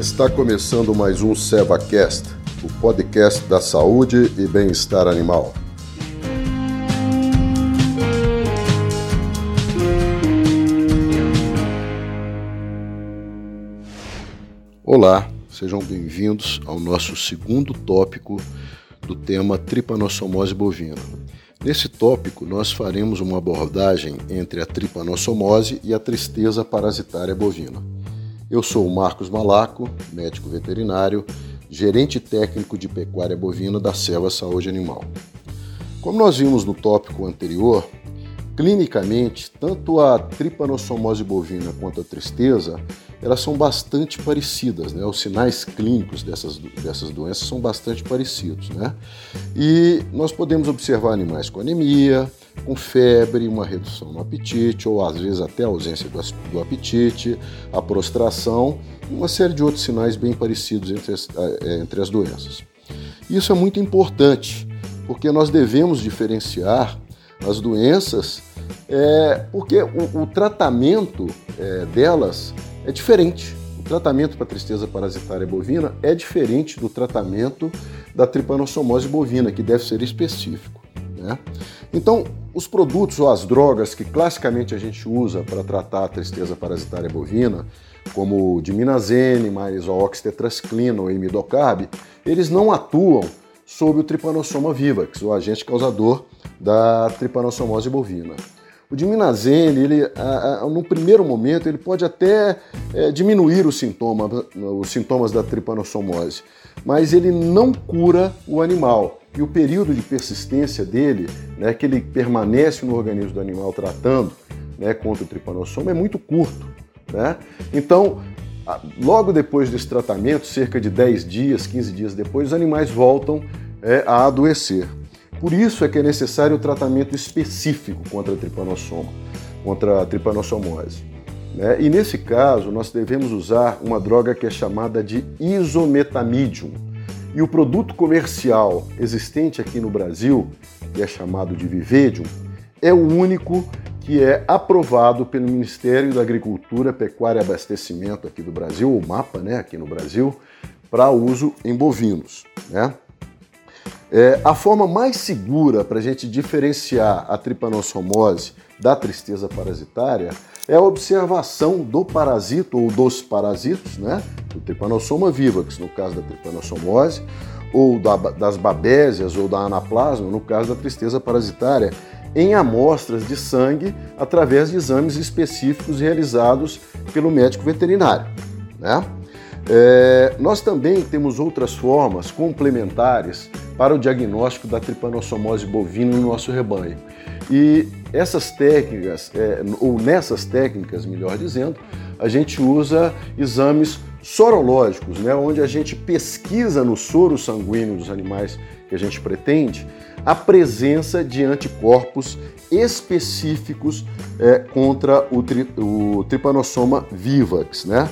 Está começando mais um SebaCast, o podcast da saúde e bem-estar animal. Olá, sejam bem-vindos ao nosso segundo tópico do tema Tripanosomose bovina. Nesse tópico, nós faremos uma abordagem entre a Tripanosomose e a tristeza parasitária bovina. Eu sou o Marcos Malacco, médico veterinário, gerente técnico de pecuária bovina da Ceva Saúde Animal. Como nós vimos no tópico anterior, clinicamente, tanto a tripanosomose bovina quanto a tristeza, elas são bastante parecidas, né? Os sinais clínicos dessas doenças são bastante parecidos, né? E nós podemos observar animais com anemia, com febre, uma redução no apetite, ou às vezes até a ausência do apetite, a prostração e uma série de outros sinais bem parecidos entre as doenças. Isso é muito importante, porque nós devemos diferenciar as doenças, porque o tratamento delas é diferente. O tratamento para tristeza parasitária bovina é diferente do tratamento da tripanossomose bovina, que deve ser específico, né? Então, os produtos ou as drogas que classicamente a gente usa para tratar a tristeza parasitária bovina, como o Diminazene, mais a Oxitetraciclina ou Imidocarb, eles não atuam sobre o Trypanosoma vivax, o agente causador da tripanossomose bovina. O Diminazene, no primeiro momento, ele pode até diminuir os sintomas da tripanossomose, mas ele não cura o animal. E o período de persistência dele, né, que ele permanece no organismo do animal tratando, né, contra o tripanossoma, é muito curto, né? Então, logo depois desse tratamento, cerca de 10 dias, 15 dias depois, os animais voltam a adoecer. Por isso é que é necessário o tratamento específico contra a tripanossoma, contra a tripanossomose, né? E nesse caso, nós devemos usar uma droga que é chamada de isometamidium. E o produto comercial existente aqui no Brasil, que é chamado de Vivedium, é o único que é aprovado pelo Ministério da Agricultura, Pecuária e Abastecimento aqui do Brasil, o MAPA, né, aqui no Brasil, para uso em bovinos, né? A forma mais segura para a gente diferenciar a tripanossomose da tristeza parasitária é a observação do parasito ou dos parasitos, né? Do Trypanosoma vivax, no caso da tripanossomose, ou das babésias ou da anaplasma, no caso da tristeza parasitária, em amostras de sangue através de exames específicos realizados pelo médico veterinário, né? Nós também temos outras formas complementares para o diagnóstico da tripanossomose bovina no nosso rebanho. E essas técnicas, nessas técnicas, melhor dizendo, a gente usa exames sorológicos, né, onde a gente pesquisa no soro sanguíneo dos animais que a gente pretende a presença de anticorpos específicos contra o Trypanosoma vivax, né?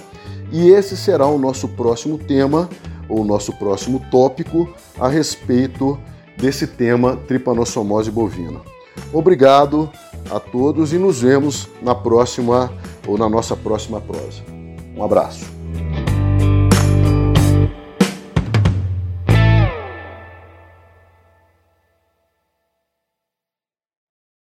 E esse será o nosso próximo tema, ou nosso próximo tópico a respeito desse tema tripanossomose bovina. Obrigado a todos e nos vemos na nossa próxima prosa. Um abraço.